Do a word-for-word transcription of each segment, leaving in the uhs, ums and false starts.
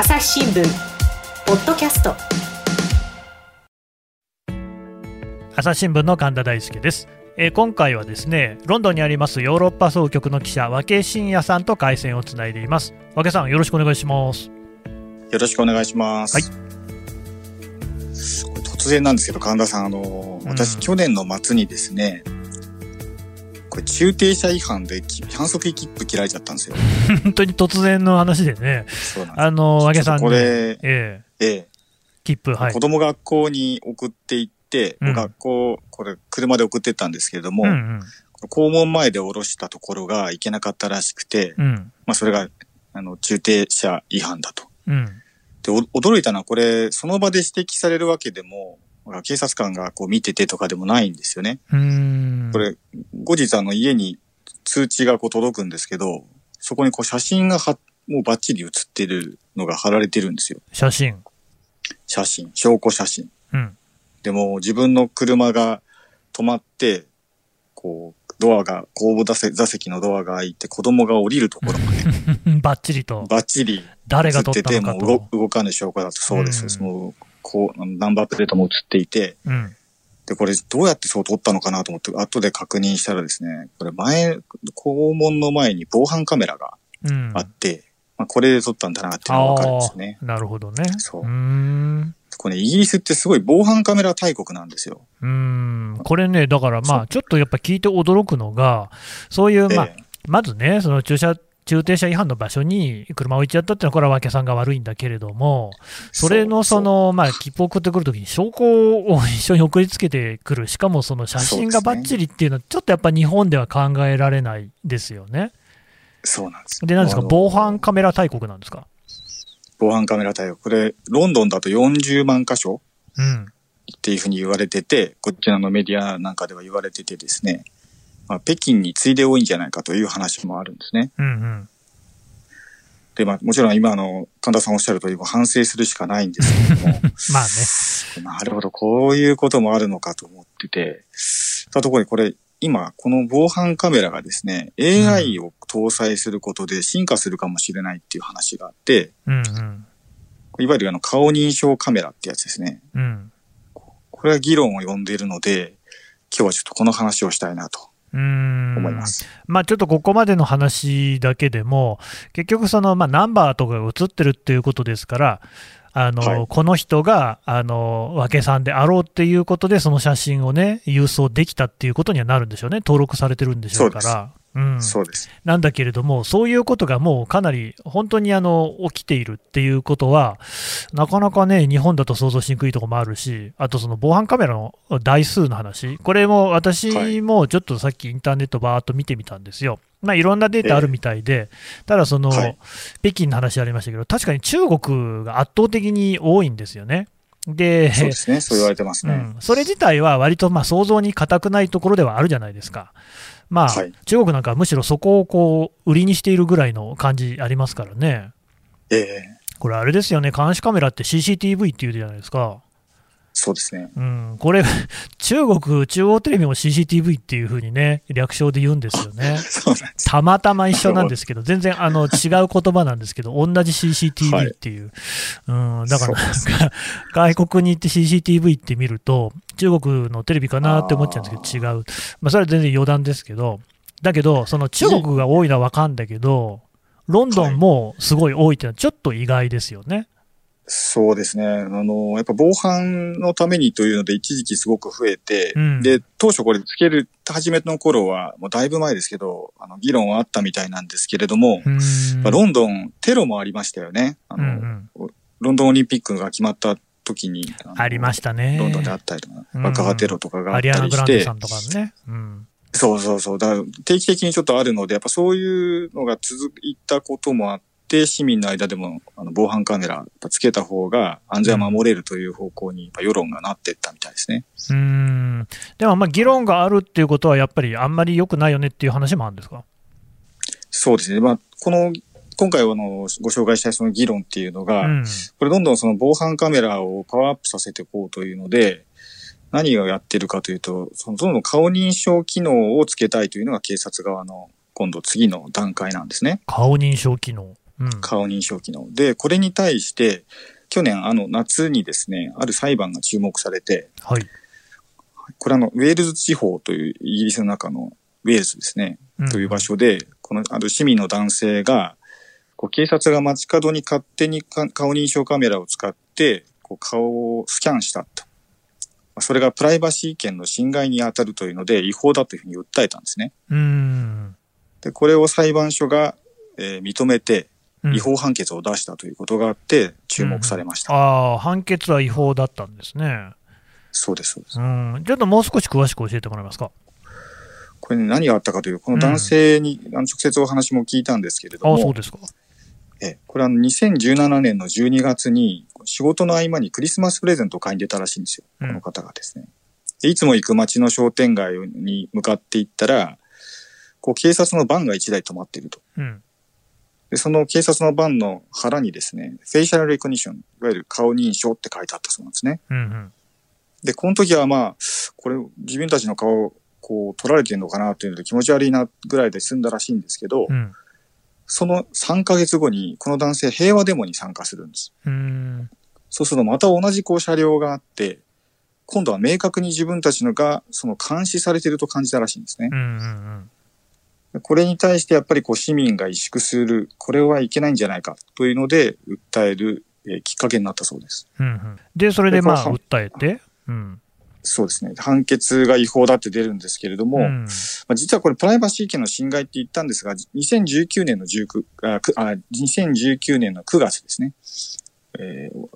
朝日新聞ポッドキャスト、朝日新聞の神田大輔です。えー、今回はですね、ロンドンにありますヨーロッパ総局の記者和気真也さんと回線をつないでいます。和気さん、よろしくお願いします。よろしくお願いします、はい、突然なんですけど神田さん、あのー、私、うん、去年の末にですね、これ駐停車違反で反則切符切られちゃったんですよ。本当に突然の話でね。そうなんです。あの和気さん、ね、これ、ええええ、切符、はい、子供学校に送っていって、うん、学校これ車で送ってったんですけれども、うんうん、校門前で降ろしたところが行けなかったらしくて、うん、まあそれがあの駐停車違反だと、うん、で驚いたのはこれその場で指摘されるわけでも。警察官がこう見ててとかでもないんですよね。うーん、これ後日あの家に通知がこう届くんですけど、そこにこう写真がはもうバッチリ写ってるのが貼られてるんですよ。写真写真証拠写真、うん、でも自分の車が止まってこうドアが後部座席のドアが開いて子供が降りるところまでバッチリとバッチリ誰が撮ったのかと、写ってても動かぬ証拠だと。そうです、うん、もうこうナンバープレートも映っていて、うん、でこれどうやってそう撮ったのかなと思って後で確認したらですね、これ前校門の前に防犯カメラがあって、うん、まあ、これで撮ったんだなっていうのが分かるんですね。なるほどね。そう。うーん、これ、ね、イギリスってすごい防犯カメラ大国なんですよ。うーん、これね、だからまあちょっとやっぱ聞いて驚くのが、そういう、まあ、まずね、その駐車駐停車違反の場所に車を置いちゃったっていうのはこれは和気さんが悪いんだけれども、それのそのまあ切符を送ってくるときに証拠を一緒に送りつけてくる、しかもその写真がバッチリっていうのはちょっとやっぱ日本では考えられないですよね。そうなんです。で、なんですか、防犯カメラ大国なんですか。防犯カメラ大国、これロンドンだとよんじゅうまんかしょっていうふうに言われてて、こっちのメディアなんかでは言われててですね、まあ、北京に次いで多いんじゃないかという話もあるんですね。うんうん、で、まあ、もちろん今の神田さんおっしゃるとおり反省するしかないんですけども。まあね。なるほど、こういうこともあるのかと思ってて。たところにこれ、今、この防犯カメラがですね、エーアイ を搭載することで進化するかもしれないっていう話があって、うんうん、いわゆるあの顔認証カメラってやつですね。うん、これは議論を呼んでいるので、今日はちょっとこの話をしたいなと。うーん、思います。まあ、ちょっとここまでの話だけでも結局その、まあ、ナンバーとかが映ってるっていうことですから、あの、はい、この人があの和気さんであろうっていうことでその写真をね郵送できたっていうことにはなるんでしょうね。登録されてるんでしょうから。うん、そうです。なんだけれども、そういうことがもうかなり本当にあの起きているっていうことはなかなかね日本だと想像しにくいところもあるし、あとその防犯カメラの台数の話、これも私もちょっとさっきインターネットバーっと見てみたんですよ。まあ、いろんなデータあるみたいで、えー、ただその、はい、北京の話ありましたけど、確かに中国が圧倒的に多いんですよね。で、そうですね、そう言われてますね。うん、それ自体は割とまあ想像に固くないところではあるじゃないですか。まあ、はい、中国なんかはむしろそこをこう売りにしているぐらいの感じありますからね。ええー、これあれですよね、監視カメラって シーシーティーブイ っていうじゃないですか。そうですね。うん、これ中国中央テレビも シーシーティーブイ っていう風にね略称で言うんですよね。そうなんです。たまたま一緒なんですけど、全然あの違う言葉なんですけど同じ シーシーティーブイ っていう、はい、うん、だからなんか外国に行って シーシーティーブイ って見ると中国のテレビかなって思っちゃうんですけど違う、まあ、それは全然余談ですけど、だけどその中国が多いのは分かんだけどロンドンもすごい多いっていうのはちょっと意外ですよね。そうですね。あの、やっぱ防犯のためにというので一時期すごく増えて、うん、で、当初これつける初めの頃は、もうだいぶ前ですけど、あの、議論はあったみたいなんですけれども、ロンドンテロもありましたよね。あの、うんうん、ロンドンオリンピックが決まった時に、あ, ありましたね。ロンドンであったりとか、爆破テロとかがあったりして、うん、アリアナ・グランデさんとかね。うん、そうそうそう。だから定期的にちょっとあるので、やっぱそういうのが続いたこともあって、で市民の間でもあの防犯カメラつけた方が安全は守れるという方向に世論がなっていったみたいですね。うーん、でもまあ議論があるっていうことはやっぱりあんまり良くないよねっていう話もあるんですか。そうですね、まあ、この今回はのご紹介したその議論っていうのが、うん、これどんどんその防犯カメラをパワーアップさせていこうというので何をやってるかというと、そのどんどん顔認証機能をつけたいというのが警察側の今度次の段階なんですね。顔認証機能、顔認証機能、うん、でこれに対して去年あの夏にですねある裁判が注目されて、はい、これあのウェールズ地方というイギリスの中のウェールズですね、うん、という場所でこのある市民の男性がこう警察が街角に勝手にか顔認証カメラを使ってこう顔をスキャンしたと、それがプライバシー権の侵害に当たるというので違法だというふうに訴えたんですね。うん、でこれを裁判所が、えー、認めて違法判決を出したということがあって注目されました、うんうん、ああ、判決は違法だったんですね。そうです、そうです。うん、ちょっともう少し詳しく教えてもらえますか。これ、ね、何があったかというこの男性に、うん、あの直接お話も聞いたんですけれども、あ、そうですか。えこれはにせんじゅうななねんのじゅうにがつに仕事の合間にクリスマスプレゼントを買いに出たらしいんですよ、この方がですね、うん、でいつも行く街の商店街に向かって行ったらこう警察のバンがいちだい止まっていると、うん、でその警察のバンの腹にですねフェイシャルレコグニション、いわゆる顔認証って書いてあったそうなんですね、うんうん、でこの時はまあこれ自分たちの顔をこう取られてるのかなというので気持ち悪いなぐらいで済んだらしいんですけど、うん、そのさんかげつごにこの男性平和デモに参加するんです。うーん、そうするとまた同じこう車両があって今度は明確に自分たちのがその監視されていると感じたらしいんですね、うんうんうん、これに対してやっぱりこう市民が萎縮する、これはいけないんじゃないかというので訴える、えー、きっかけになったそうです、うんうん、でそれでまあ訴えて、うん、そうですね、判決が違法だって出るんですけれども、うん、まあ、実はこれプライバシー権の侵害って言ったんですが、2019年の19ああにせんじゅうきゅうねんのくがつですね、えー、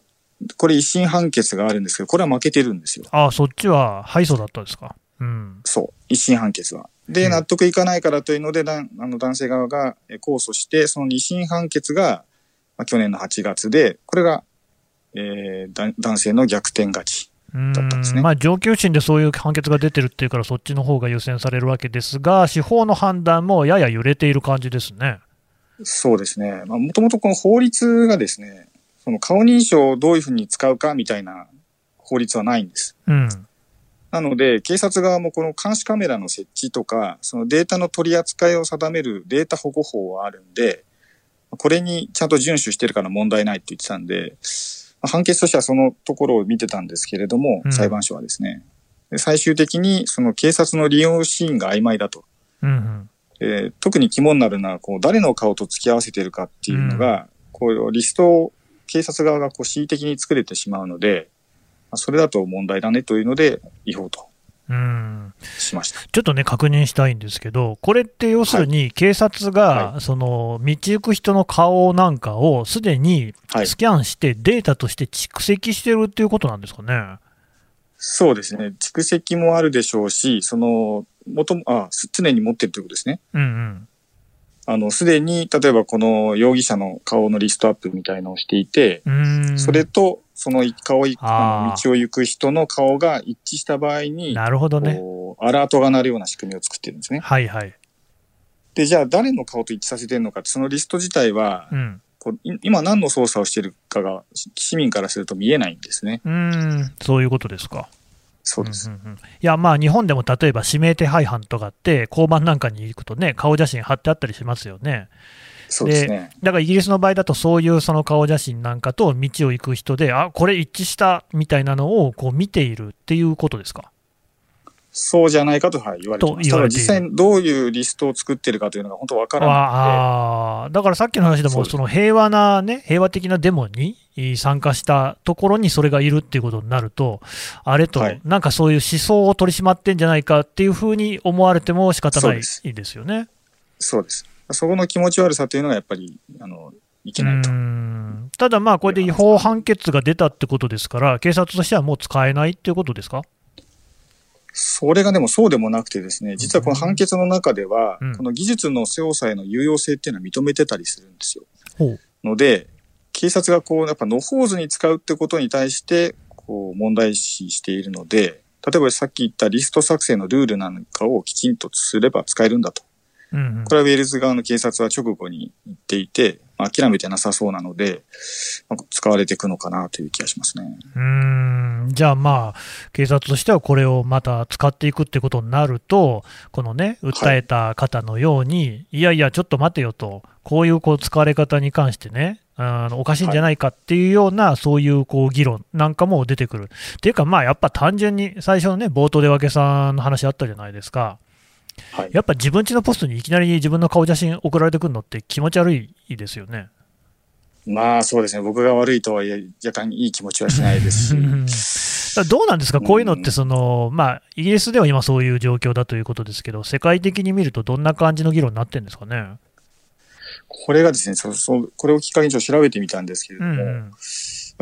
これ一審判決があるんですけどこれは負けてるんですよ。ああ、そっちは敗訴だったんですか。うん、そう、一審判決はで、うん、納得いかないからというのでだあの男性側が控訴して、その二審判決が、まあ、去年のはちがつでこれが、えー、男性の逆転勝ちだったんですね。まあ、上級審でそういう判決が出てるっていうからそっちの方が優先されるわけですが、司法の判断もやや揺れている感じですね。そうですね、もともとこの法律がですねその顔認証をどういうふうに使うかみたいな法律はないんです、うん、なので警察側もこの監視カメラの設置とかそのデータの取り扱いを定めるデータ保護法はあるんでこれにちゃんと遵守してるから問題ないって言ってたんで判決としてはそのところを見てたんですけれども、うん、裁判所はですね最終的にその警察の利用シーンが曖昧だと、うんうん、えー、特に肝になるのはこう誰の顔と付き合わせてるかっていうのが、うん、こうリストを警察側がこう恣意的に作れてしまうのでそれだと問題だねというので違法としました、うん、ちょっとね確認したいんですけどこれって要するに警察が、はい、その道行く人の顔なんかをすでにスキャンしてデータとして蓄積してるっていうことなんですかね、はい、そうですね、蓄積もあるでしょうしその元あ常に持ってるということですね、うんうん、あの、すでに、例えばこの容疑者の顔のリストアップみたいのをしていて、それと、その顔、道を行く人の顔が一致した場合に、なるほどね。アラートが鳴るような仕組みを作ってるんですね。はいはい。で、じゃあ誰の顔と一致させてるのか、そのリスト自体は、うん、こう今何の捜査をしてるかが、市民からすると見えないんですね。うん、そういうことですか。そうです、うんうんうん、いやまあ日本でも例えば指名手配犯とかって交番なんかに行くとね顔写真貼ってあったりしますよね。そうですね、でだからイギリスの場合だとそういうその顔写真なんかと道を行く人であこれ一致したみたいなのをこう見ているっていうことですか。そうじゃないかと、はい、言われています。ただ実際どういうリストを作ってるかというのが本当わからないので、ああ、だからさっきの話でもその平和なね、平和的なデモに参加したところにそれがいるっていうことになるとあれと、はい、なんかそういう思想を取り締まってんじゃないかっていうふうに思われても仕方ないですよね。そうです、そこの気持ち悪さというのがやっぱりあのいけないと。うん、ただまあこれで違法判決が出たってことですから警察としてはもう使えないっていうことですか。それがでもそうでもなくてですね、実はこの判決の中では、うん、この技術の操作への有用性っていうのは認めてたりするんですよ。ほう。ので、警察がこう、やっぱ野放図に使うってことに対して、こう問題視しているので、例えばさっき言ったリスト作成のルールなんかをきちんとすれば使えるんだと。うんうん、これはウェールズ側の警察は直後に言っていて、まあ、諦めてなさそうなので、まあ、使われていくのかなという気がしますね。うーん、じゃあまあ警察としてはこれをまた使っていくってことになると、このね訴えた方のように、はい、いやいやちょっと待てよと、こういうこう使われ方に関してね、あのおかしいんじゃないかっていうような、はい、そういうこう議論なんかも出てくるっていうか、まあやっぱ単純に最初のね冒頭で和気さんの話あったじゃないですか。はい、やっぱ自分家のポストにいきなり自分の顔写真送られてくるのって気持ち悪いですよね。まあそうですね、僕が悪いとはいえ若干いい気持ちはしないですしどうなんですかこういうのってその、うん、まあ、イギリスでは今そういう状況だということですけど、世界的に見るとどんな感じの議論になってるんですかね。これがですね、そそこれをきっかけに調べてみたんですけれども、うんうん、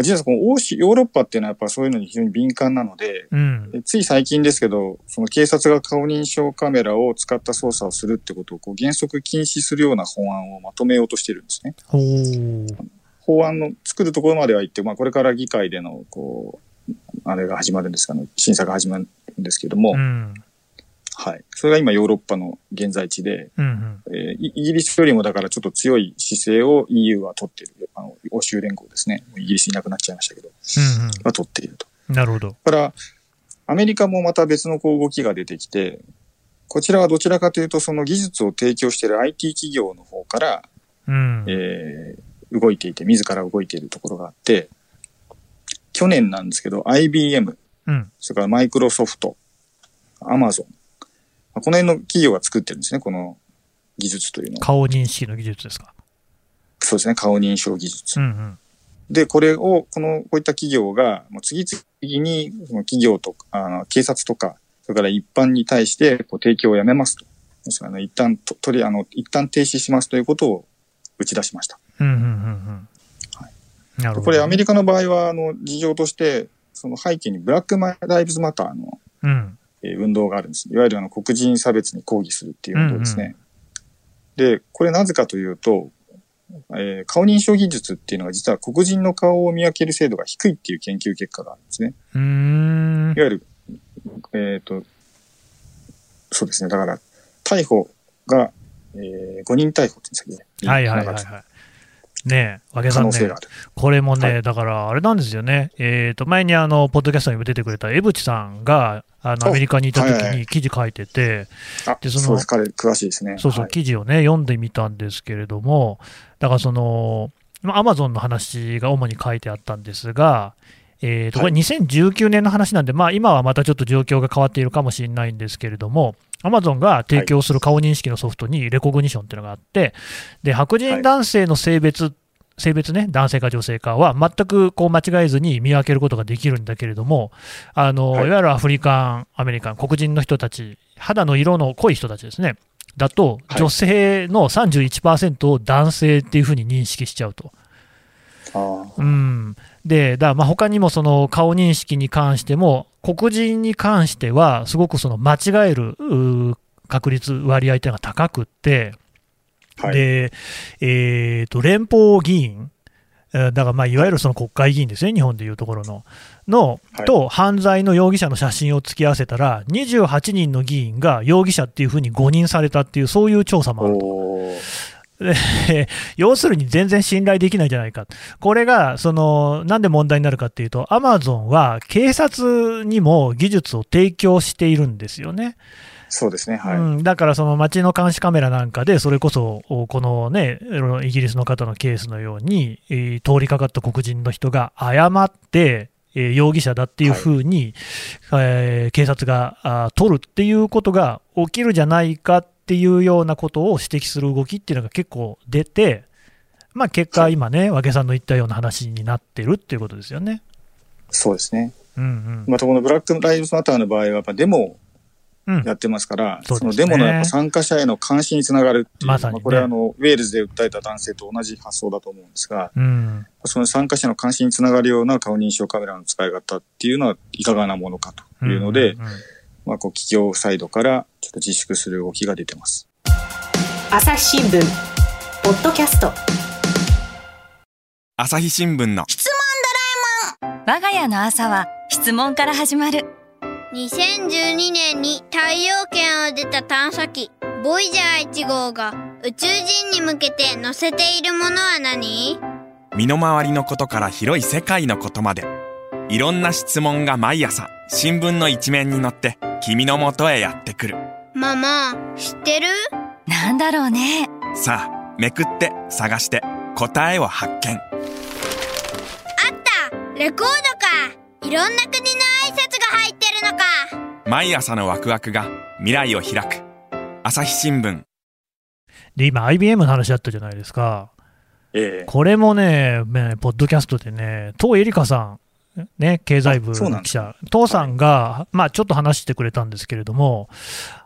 実はこの欧州ヨーロッパっていうのはやっぱそういうのに非常に敏感なので、うん、つい最近ですけど、その警察が顔認証カメラを使った捜査をするってことをこう原則禁止するような法案をまとめようとしてるんですね。法案の作るところまでは行って、まあ、これから議会でのこうあれが始まるんですかね、審査が始まるんですけども、うん、はい、それが今ヨーロッパの現在地で、うんうん、えー、イギリスよりもだからちょっと強い姿勢を イーユー は取っている、あの欧州連合ですね、イギリスいなくなっちゃいましたけど、うんうん、は取っていると。なるほど。だからアメリカもまた別のこう動きが出てきて、こちらはどちらかというとその技術を提供している アイティー 企業の方から、うん、えー、動いていて、自ら動いているところがあって、去年なんですけど アイビーエム、うん、それからマイクロソフト、アマゾン、この辺の企業が作ってるんですね、この技術というのは。顔認識の技術ですか。そうですね、顔認証技術。うんうん、で、これを、この、こういった企業が、次々に企業とか、あの警察とか、それから一般に対してこう提供をやめますと。もしくはね、一旦と、とり、あの、一旦停止しますということを打ち出しました。うんうんうんうん。はい。なるほど。これ、アメリカの場合は、あの、事情として、その背景にブラックマイライブズマターの、うん。運動があるんです。いわゆるあの黒人差別に抗議するっていう運動ですね。うんうん、で、これなぜかというと、えー、顔認証技術っていうのは実は黒人の顔を見分ける精度が低いっていう研究結果があるんですね。うーん、いわゆる、えっと、そうですね。だから、逮捕が、えー、ごにん逮捕って言うんですけど、はいはいはいはい。ねえ、和気さんね、これもね、はい、だからあれなんですよね、えーと、前にあのポッドキャストにも出てくれた江渕さんがあのアメリカにいたときに記事書いてて、で、その、そうです、彼詳しいですね。そうそう、記事をね、読んでみたんですけれども、だからその、アマゾンの話が主に書いてあったんですが、えーと、これにせんじゅうきゅうねんの話なんで、まあ、今はまたちょっと状況が変わっているかもしれないんですけれども、アマゾンが提供する顔認識のソフトにレコグニションっていうのがあって、で、白人男性の性別、性別ね、男性か女性かは全くこう間違えずに見分けることができるんだけれども、あの、いわゆるアフリカン、アメリカン、黒人の人たち、肌の色の濃い人たちですね、だと、女性の さんじゅういちパーセント を男性っていうふうに認識しちゃうと。うん、でだまあ他にもその顔認識に関しても、黒人に関してはすごくその間違える確率割合というのが高くって、はい、でえー、と連邦議員だから、まあいわゆるその国会議員ですね、日本でいうところの、のと犯罪の容疑者の写真を突き合わせたらにじゅうはちにんの議員が容疑者っていうふうに誤認されたっていう、そういう調査もあると。要するに全然信頼できないじゃないか。これがそのなんで問題になるかっていうと、アマゾンは警察にも技術を提供しているんですよね。そうですね、はい、うん、だからその街の監視カメラなんかで、それこそこのねイギリスの方のケースのように、えー、通りかかった黒人の人が誤って、えー、容疑者だっていうふうに、はい、えー、警察が取るっていうことが起きるじゃないかってっていうようなことを指摘する動きっていうのが結構出て、まあ、結果今ね、和気さんの言ったような話になってるっていうことですよね。そうですね、うんうん、またこのブラックライブズマターの場合はやっぱデモをやってますから、うん、 そ, すね、そのデモのやっぱ参加者への監視につながるっていう、まさにね、まあ、これはあのウェールズで訴えた男性と同じ発想だと思うんですが、うん、その参加者の監視につながるような顔認証カメラの使い方っていうのはいかがなものかというので、うんうんうん、まあ、こう企業サイドからちょっと自粛する動きが出てます。朝日新聞ポッドキャスト、朝日新聞の質問ドラえもん。我が家の朝は質問から始まる。にせんじゅうにねんに太陽圏を出た探査機ボイジャーいち号が宇宙人に向けて載せているものは何？身の回りのことから広い世界のことまで、いろんな質問が毎朝新聞の一面に載って君のもとへやってくる。ママ、知ってる？なんだろうね。さあ、めくって探して答えを発見。あった、レコードか。いろんな国の挨拶が入ってるのか。毎朝のワクワクが未来を開く。朝日新聞。で、今 アイビーエム の話だったじゃないですか。ええ、これもね、ポッドキャストでね、遠江理香さん、ね、経済部の記者、遠さんが、はい、まあ、ちょっと話してくれたんですけれども、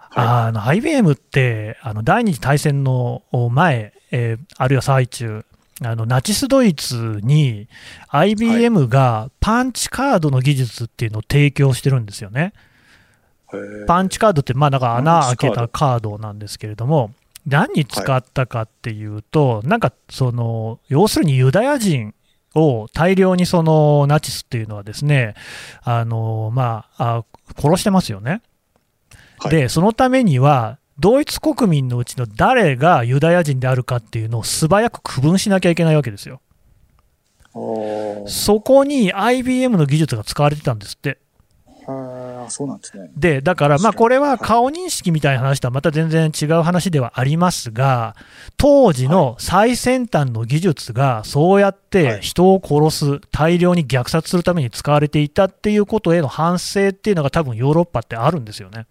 はい、あの アイビーエム ってあの第二次大戦の前、えー、あるいは最中、あのナチスドイツに アイビーエム がパンチカードの技術っていうのを提供してるんですよね。はい、パンチカードって、まあ、なんか穴開けたカードなんですけれども、何に使ったかっていうと、はい、なんかその要するにユダヤ人を大量にそのナチスっていうのはですね、あの、まあ、あ殺してますよね。はい、でそのためにはドイツ国民のうちの誰がユダヤ人であるかっていうのを素早く区分しなきゃいけないわけですよ。そこに アイビーエム の技術が使われてたんですって。あ、そうなんですね。でだから、まあ、これは顔認識みたいな話とはまた全然違う話ではありますが、当時の最先端の技術がそうやって人を殺す、大量に虐殺するために使われていたっていうことへの反省っていうのが多分ヨーロッパってあるんですよね。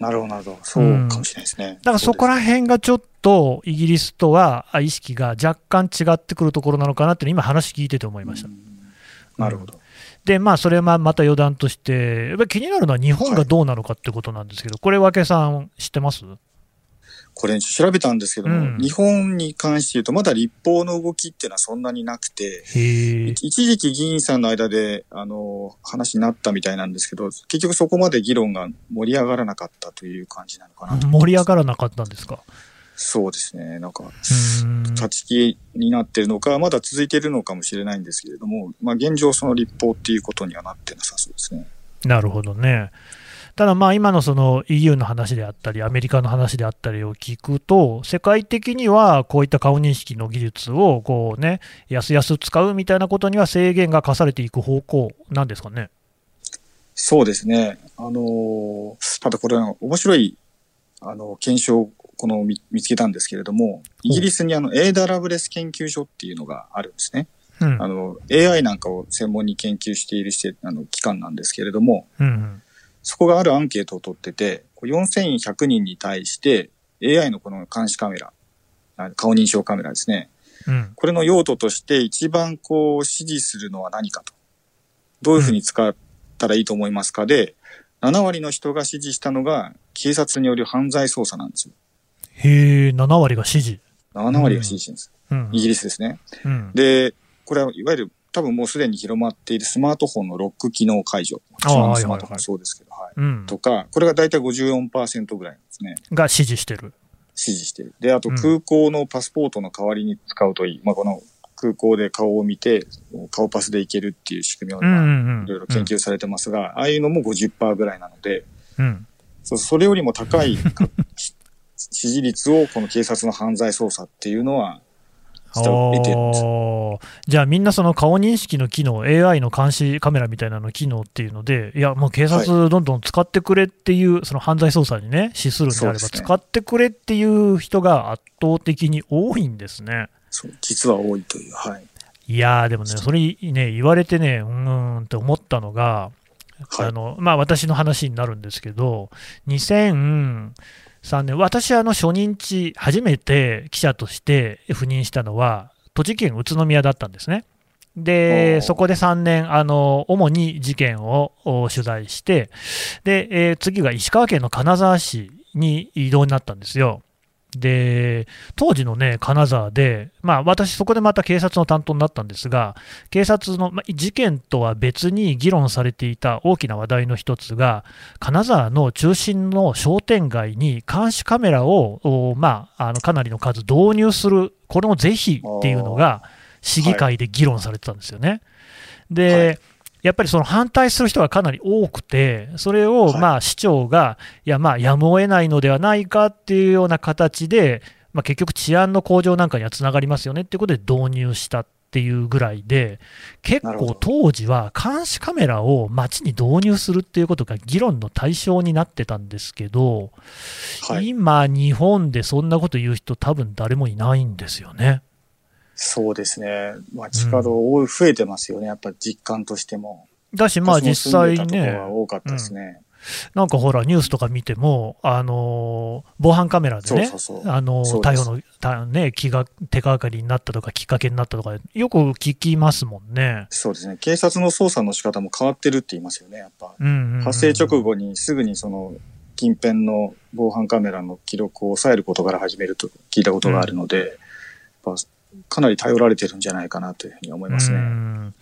なるほどなるほど、そうかもしれないですね。うん、だからそこら辺がちょっとイギリスとは意識が若干違ってくるところなのかなって今話聞いてて思いました。なるほど。うん、でまあ、それはまた余談としてやっぱり気になるのは日本がどうなのかってことなんですけど、はい、これ和気さん知ってます？これ調べたんですけども、うん、日本に関して言うとまだ立法の動きっていうのはそんなになくて、へ一時期議員さんの間であの話になったみたいなんですけど、結局そこまで議論が盛り上がらなかったという感じなのかなと。盛り上がらなかったんですか？そうですね。なんか、断ち切りになってるのか、まだ続いてるのかもしれないんですけれども、まあ、現状その立法っていうことにはなってなさそうですね。なるほどね。ただまあ今のその イーユー の話であったり、アメリカの話であったりを聞くと、世界的にはこういった顔認識の技術をこうね、やすやす使うみたいなことには制限が課されていく方向なんですかね。そうですね。あのー、ただこれは面白い、あの、検証この見つけたんですけれども、イギリスにあのエイダーラブレス研究所っていうのがあるんですね。うん、あの エーアイ なんかを専門に研究しているしてあの機関なんですけれども、うんうん、そこがあるアンケートを取ってて、よんせんひゃくにんに対して エーアイ のこの監視カメラ、顔認証カメラですね。うん、これの用途として一番こう支持するのは何かと、どういうふうに使ったらいいと思いますかで、なな割の人が支持したのが警察による犯罪捜査なんですよ。へえ、なな割が支持。なな割が支持です。うん、イギリスですね。うん、で、これはいわゆる多分もうすでに広まっているスマートフォンのロック機能解除。スマートフォンそうですけど、はい。うん、とか、これがだいたい ごじゅうよんパーセント ぐらいなんですね。が支持してる。支持してる。で、あと空港のパスポートの代わりに使うといい。うん、まあ、この空港で顔を見て、顔パスで行けるっていう仕組みを今いろいろ研究されてますが、ああいうのも ごじゅっパーセント ぐらいなので、うん、そ, それよりも高い、支持率をこの警察の犯罪捜査っていうのは下を得てるんです。じゃあみんなその顔認識の機能、 エーアイ の監視カメラみたいなの機能っていうので、いやもう警察どんどん使ってくれっていう、はい、その犯罪捜査にね資するんであれば使ってくれっていう人が圧倒的に多いんですね。そう、実は多いという、はい、いやでもねそれね言われてねうーんって思ったのが、はい、あのまあ、私の話になるんですけど、にせんさんねん、私はあの初任地、初めて記者として赴任したのは栃木県宇都宮だったんですね。でそこでさんねんあの主に事件を取材して、で、えー、次が石川県の金沢市に移動になったんですよ。で当時の、ね、金沢で、まあ、私そこでまた警察の担当になったんですが、警察の、まあ、事件とは別に議論されていた大きな話題の一つが、金沢の中心の商店街に監視カメラを、まあ、あのかなりの数導入する、これも是非っていうのが市議会で議論されてたんですよね。で、はい、やっぱりその反対する人がかなり多くて、それをまあ市長がいやまあやむを得ないのではないかっていうような形で、まあ、結局治安の向上なんかにはつながりますよねっていうことで導入したっていうぐらいで、結構当時は監視カメラを街に導入するっていうことが議論の対象になってたんですけど、はい、今日本でそんなこと言う人多分誰もいないんですよね。そうですね、街角多増えてますよね、うん、やっぱ実感としても。だしまあ実際ね、多かったですね、うん、なんかほらニュースとか見ても、あのー、防犯カメラでね、逮捕の、ね、気が手がかりになったとかきっかけになったとかよく聞きますもんね。そうですね、警察の捜査の仕方も変わってるって言いますよね、やっぱ、うんうんうんうん、発生直後にすぐにその近辺の防犯カメラの記録を抑えることから始めると聞いたことがあるので、うん、やっぱかなり頼られてるんじゃないかなというふうに思いますね。うん、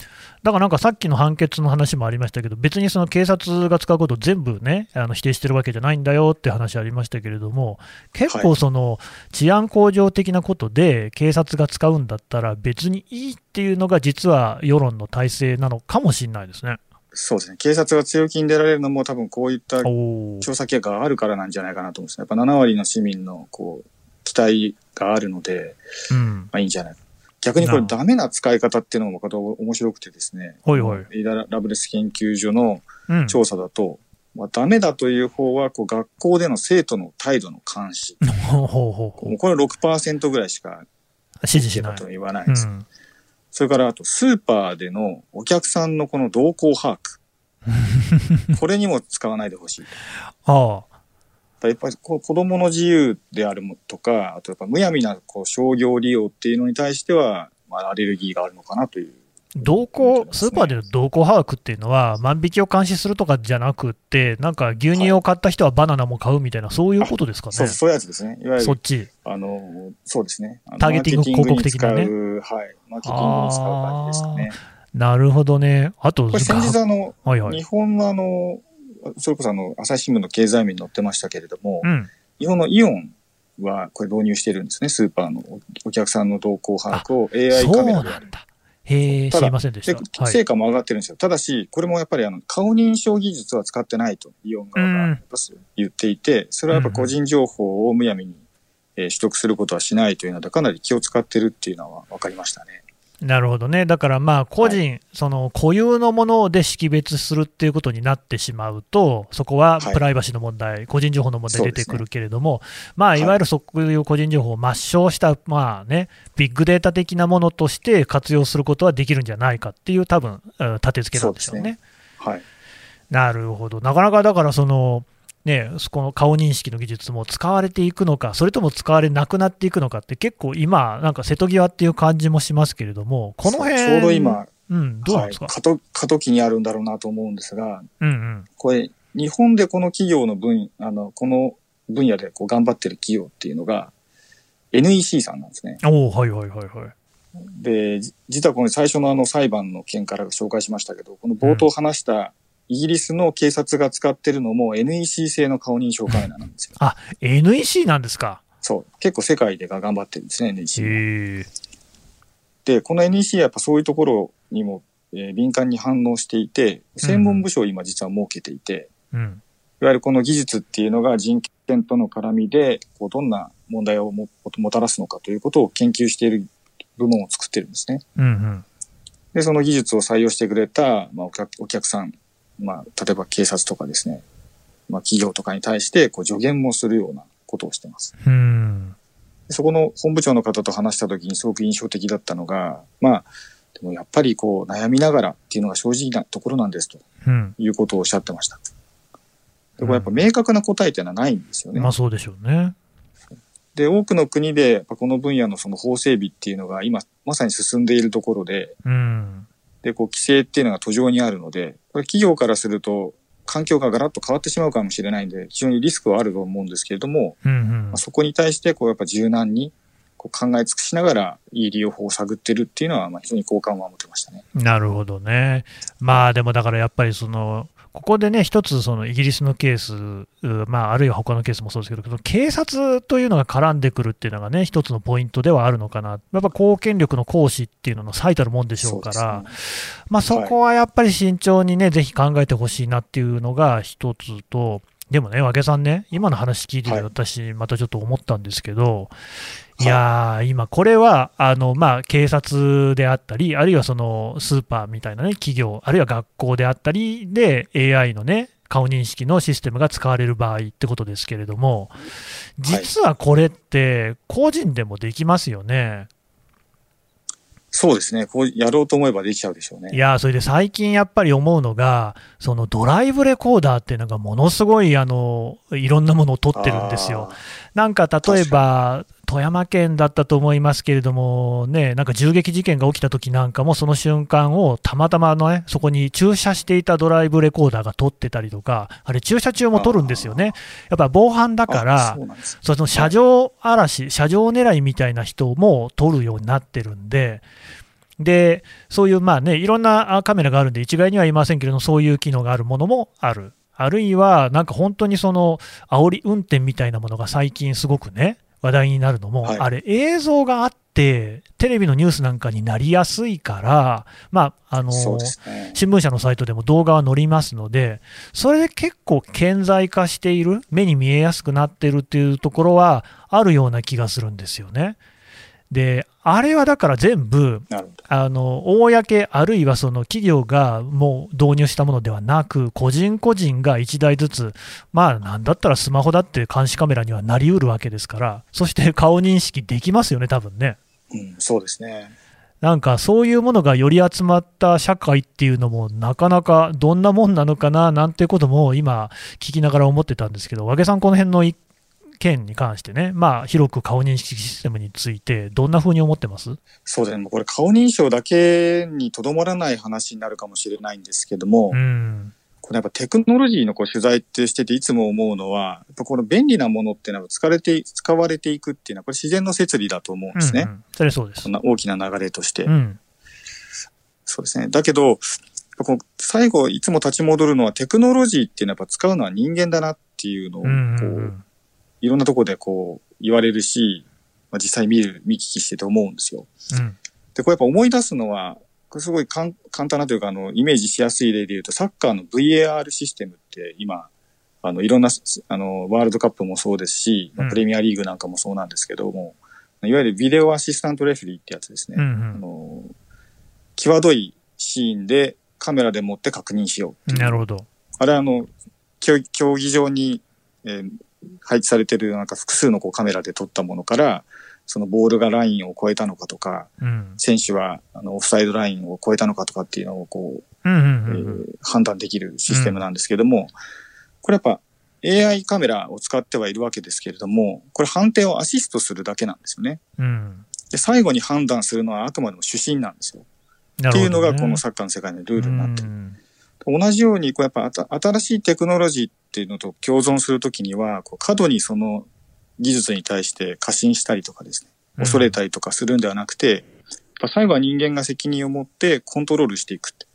だからなんかさっきの判決の話もありましたけど、別にその警察が使うことを全部、ね、あの否定してるわけじゃないんだよって話ありましたけれども、結構その治安向上的なことで警察が使うんだったら別にいいっていうのが実は世論の体制なのかもしれないですね。そうですね、警察が強気に出られるのも多分こういった調査結果があるからなんじゃないかなと思うんですね。やっぱななわりの市民のこう期待があるので、うん、まあ、いいんじゃないか。逆にこれダメな使い方っていうのもまた面白くてですね、ほいほい、イダ・ラブレス研究所の調査だと、うん、まあ、ダメだという方はこう学校での生徒の態度の監視ほうほうほう、もうこれ ろくパーセント ぐらいしか支持しないと言わないです、うん、それからあとスーパーでのお客さんのこの動向把握これにも使わないでほしいああ、やっぱり子どもの自由であるとか、あとやっぱむやみなこう商業利用っていうのに対しては、まあ、アレルギーがあるのかなという、動向、スーパーでの動向把握っていうのは万引きを監視するとかじゃなくて、なんか牛乳を買った人はバナナも買うみたいな、はい、そういうことですかね。そう、そういうやつですね。いわゆるそっち、あの、そうですね、あのターゲティング広告的なね、はい、マーケティングに使う感じですかね。なるほどね。あとこれ先日あの、はいはい、日本のあのそれこそあの朝日新聞の経済面に載ってましたけれども、うん、日本のイオンはこれ導入してるんですね、スーパーのお客さんの動向把握を エーアイ カメラでやる。へえ、知りませんでした。成果も上がってるんですよ、はい、ただしこれもやっぱりあの顔認証技術は使ってないとイオン側が言っていて、うん、それはやっぱ個人情報をむやみに取得することはしないというのでかなり気を使ってるっていうのは分かりましたね。なるほどね。だからまあ個人、はい、その固有のもので識別するっていうことになってしまうと、そこはプライバシーの問題、はい、個人情報の問題出てくるけれども、ね、まあ、いわゆるそういう個人情報を抹消した、まあね、ビッグデータ的なものとして活用することはできるんじゃないかっていう多分立て付けなんでしょうね。そうですね、はい、なるほど。なかなかだからそのね、そこの顔認識の技術も使われていくのか、それとも使われなくなっていくのかって結構今なんか瀬戸際っていう感じもしますけれども、この辺ちょうど今、うん、どうなんですか、はい、過渡、過渡期にあるんだろうなと思うんですが、うんうん、これ日本でこの企業の分あのこの分野でこう頑張ってる企業っていうのが エヌイーシー さんなんですね。おー、はいはいはいはい。で実はこの最初のあの裁判の件から紹介しましたけど、この冒頭話した、うん、イギリスの警察が使ってるのも エヌイーシー 製の顔認証カメラなんですよ。あ、エヌイーシー なんですか。そう、結構世界でが頑張ってるんですね、エヌイーシー は。へー。で、この エヌイーシー はやっぱそういうところにも、えー、敏感に反応していて、専門部署を今実は設けていて、うん、いわゆるこの技術っていうのが人権との絡みでこうどんな問題を も, もたらすのかということを研究している部門を作ってるんですね。うんうん、で、その技術を採用してくれた、まあ、お客、お客さん、まあ、例えば警察とかですね、まあ、企業とかに対してこう助言もするようなことをしてます。うん、そこの本部長の方と話したときにすごく印象的だったのが、まあ、でもやっぱりこう悩みながらっていうのが正直なところなんですということをおっしゃってました。うん、でこれやっぱ明確な答えっていうのはないんですよね。うん、まあそうでしょうね。で、多くの国でやっぱこの分野のその法整備っていうのが今まさに進んでいるところで、うん、で、こう、規制っていうのが途上にあるので、これ企業からすると、環境がガラッと変わってしまうかもしれないんで、非常にリスクはあると思うんですけれども、うんうん、まあ、そこに対して、こう、やっぱ柔軟にこう考え尽くしながら、いい利用法を探ってるっていうのは、まあ非常に好感は持てましたね。なるほどね。まあ、でもだからやっぱりその、ここでね、一つそのイギリスのケース、まあ、あるいは他のケースもそうですけど、警察というのが絡んでくるっていうのがね、一つのポイントではあるのかな、やっぱ公権力の行使っていうのの最たるもんでしょうから、そうですね。まあ、そこはやっぱり慎重にね、ぜひ考えてほしいなっていうのが一つと、でもね、和気さんね、今の話聞いてて、私、またちょっと思ったんですけど、はい、いやー、今、これはあの、まあ、警察であったり、あるいはそのスーパーみたいな、ね、企業、あるいは学校であったりで、エーアイ のね、顔認識のシステムが使われる場合ってことですけれども、実はこれって、個人でもできますよね。はい、そうですね、こうやろうと思えばできちゃうでしょうね。いや、それで最近やっぱり思うのが、そのドライブレコーダーっていうのがものすごいあのいろんなものを撮ってるんですよ。なんか例えば富山県だったと思いますけれども、ね、なんか銃撃事件が起きたときなんかも、その瞬間をたまたまの、ね、そこに駐車していたドライブレコーダーが撮ってたりとか、あれ、駐車中も撮るんですよね、やっぱ防犯だから、その車上嵐、車上狙いみたいな人も撮るようになってるんで。でそういうまあ、ね、いろんなカメラがあるんで、一概には言いませんけれども、そういう機能があるものもある、あるいは、なんか本当にその煽り運転みたいなものが最近、すごくね。話題になるのも、はい、あれ映像があってテレビのニュースなんかになりやすいから、まああのね、新聞社のサイトでも動画は載りますので、それで結構顕在化している、目に見えやすくなっているというところはあるような気がするんですよね。であれはだから全部あの公、あるいはその企業がもう導入したものではなく、個人個人がいちだいずつ、まあ、なんだったらスマホだって監視カメラにはなりうるわけですから、そして顔認識できますよね、多分ね、うん、そうですね。なんかそういうものがより集まった社会っていうのも、なかなかどんなもんなのかななんていうことも今聞きながら思ってたんですけど、和気さんこの辺の件に関してね、まあ、広く顔認識システムについてどんなふうに思ってます？そうですね、これ顔認証だけにとどまらない話になるかもしれないんですけども、うん、これやっぱテクノロジーのこう取材ってしてていつも思うのは、やっぱこの便利なものっていうのは使われて、使われていくっていうのはこれ自然の摂理だと思うんですね。うんうん、それそうです。こんな大きな流れとして、うん、そうですね。だけど最後いつも立ち戻るのは、テクノロジーっていうのはやっぱ使うのは人間だなっていうのをこう、うんうんいろんなところでこう言われるし、まあ、実際見る、見聞きしてて思うんですよ。うん、で、こうやっぱ思い出すのは、これすごい簡単なというか、あの、イメージしやすい例で言うと、サッカーの ブイエーアール システムって今、あの、いろんな、あの、ワールドカップもそうですし、まあ、プレミアリーグなんかもそうなんですけども、うん、いわゆるビデオアシスタントレフェリーってやつですね。うんうん、あの、際どいシーンでカメラで持って確認しよう。なるほど。あれはあの、競技場に、えー配置されてるなんか複数のこうカメラで撮ったものから、そのボールがラインを越えたのかとか、うん、選手はあのオフサイドラインを越えたのかとかっていうのをこう、判断できるシステムなんですけども、うん、これやっぱ エーアイ カメラを使ってはいるわけですけれども、これ判定をアシストするだけなんですよね。うん、で最後に判断するのはあくまでも主審なんですよ。ね、っていうのがこのサッカーの世界のルールになってる。うん同じように、こうやっぱ新しいテクノロジーっていうのと共存するときには、こう過度にその技術に対して過信したりとかですね、恐れたりとかするんではなくて、うん、最後は人間が責任を持ってコントロールしていくって。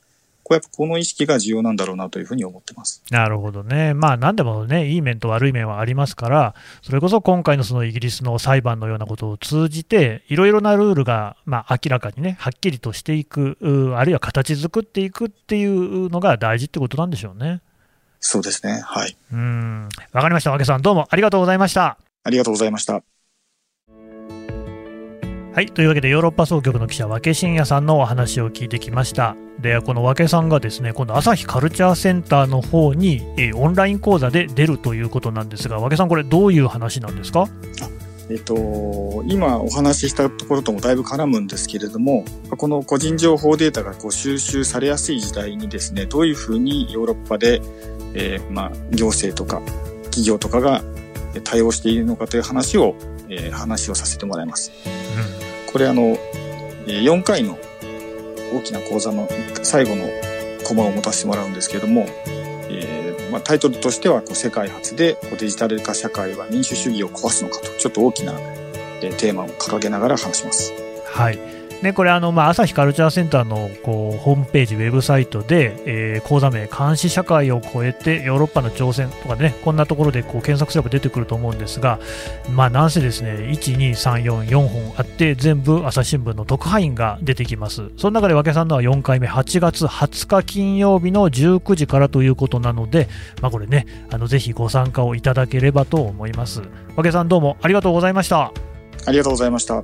こうやっぱこの意識が重要なんだろうなというふうに思ってます。なるほどね。まあ何でもね、いい面と悪い面はありますから、それこそ今回のそのイギリスの裁判のようなことを通じて、いろいろなルールがまあ明らかにね、はっきりとしていく、あるいは形作っていくっていうのが大事ってことなんでしょうね。そうですね。はい。うん。わかりました。和気さん、どうもありがとうございました。ありがとうございました。はい、というわけでヨーロッパ総局の記者和気伸也さんのお話を聞いてきました。でこの和気さんがですね今度朝日カルチャーセンターの方に、えー、オンライン講座で出るということなんですが、和気さんこれどういう話なんですか？えっと、今お話ししたところともだいぶ絡むんですけれども、この個人情報データがこう収集されやすい時代にですね、どういうふうにヨーロッパで、えーまあ、行政とか企業とかが対応しているのかという話を、えー、話をさせてもらいます。これあのよんかいの大きな講座の最後のコマを持たせてもらうんですけれども、えーまあ、タイトルとしてはこう世界初でデジタル化社会は民主主義を壊すのかとちょっと大きなテーマを掲げながら話します。はい、ね、これあの、まあ、朝日カルチャーセンターのこうホームページ、ウェブサイトで、えー、講座名、監視社会を超えてヨーロッパの挑戦とかでね、こんなところでこう検索すれば出てくると思うんですが、まあ、なんせですね、いち、に、さん、よん、よんほんあって、全部朝日新聞の特派員が出てきます。その中で和気さんのはよんかいめ、はちがつはつか金曜日のじゅうくじからということなので、まあ、これね、あのぜひご参加をいただければと思います。和気さん、どうもありがとうございました。ありがとうございました。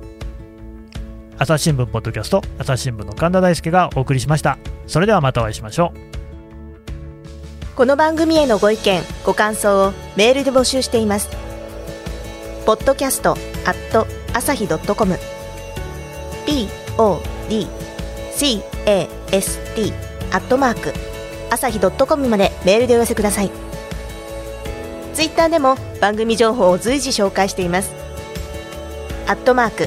朝日新聞ポッドキャスト、朝日新聞の神田大輔がお送りしました。それではまたお会いしましょう。この番組へのご意見、ご感想をメールで募集しています。ポッドキャスト アット アサヒ ドット コム ポッドキャスト アット アサヒ ドット コム までメールでお寄せください。ツイッターでも番組情報を随時紹介しています。アットマーク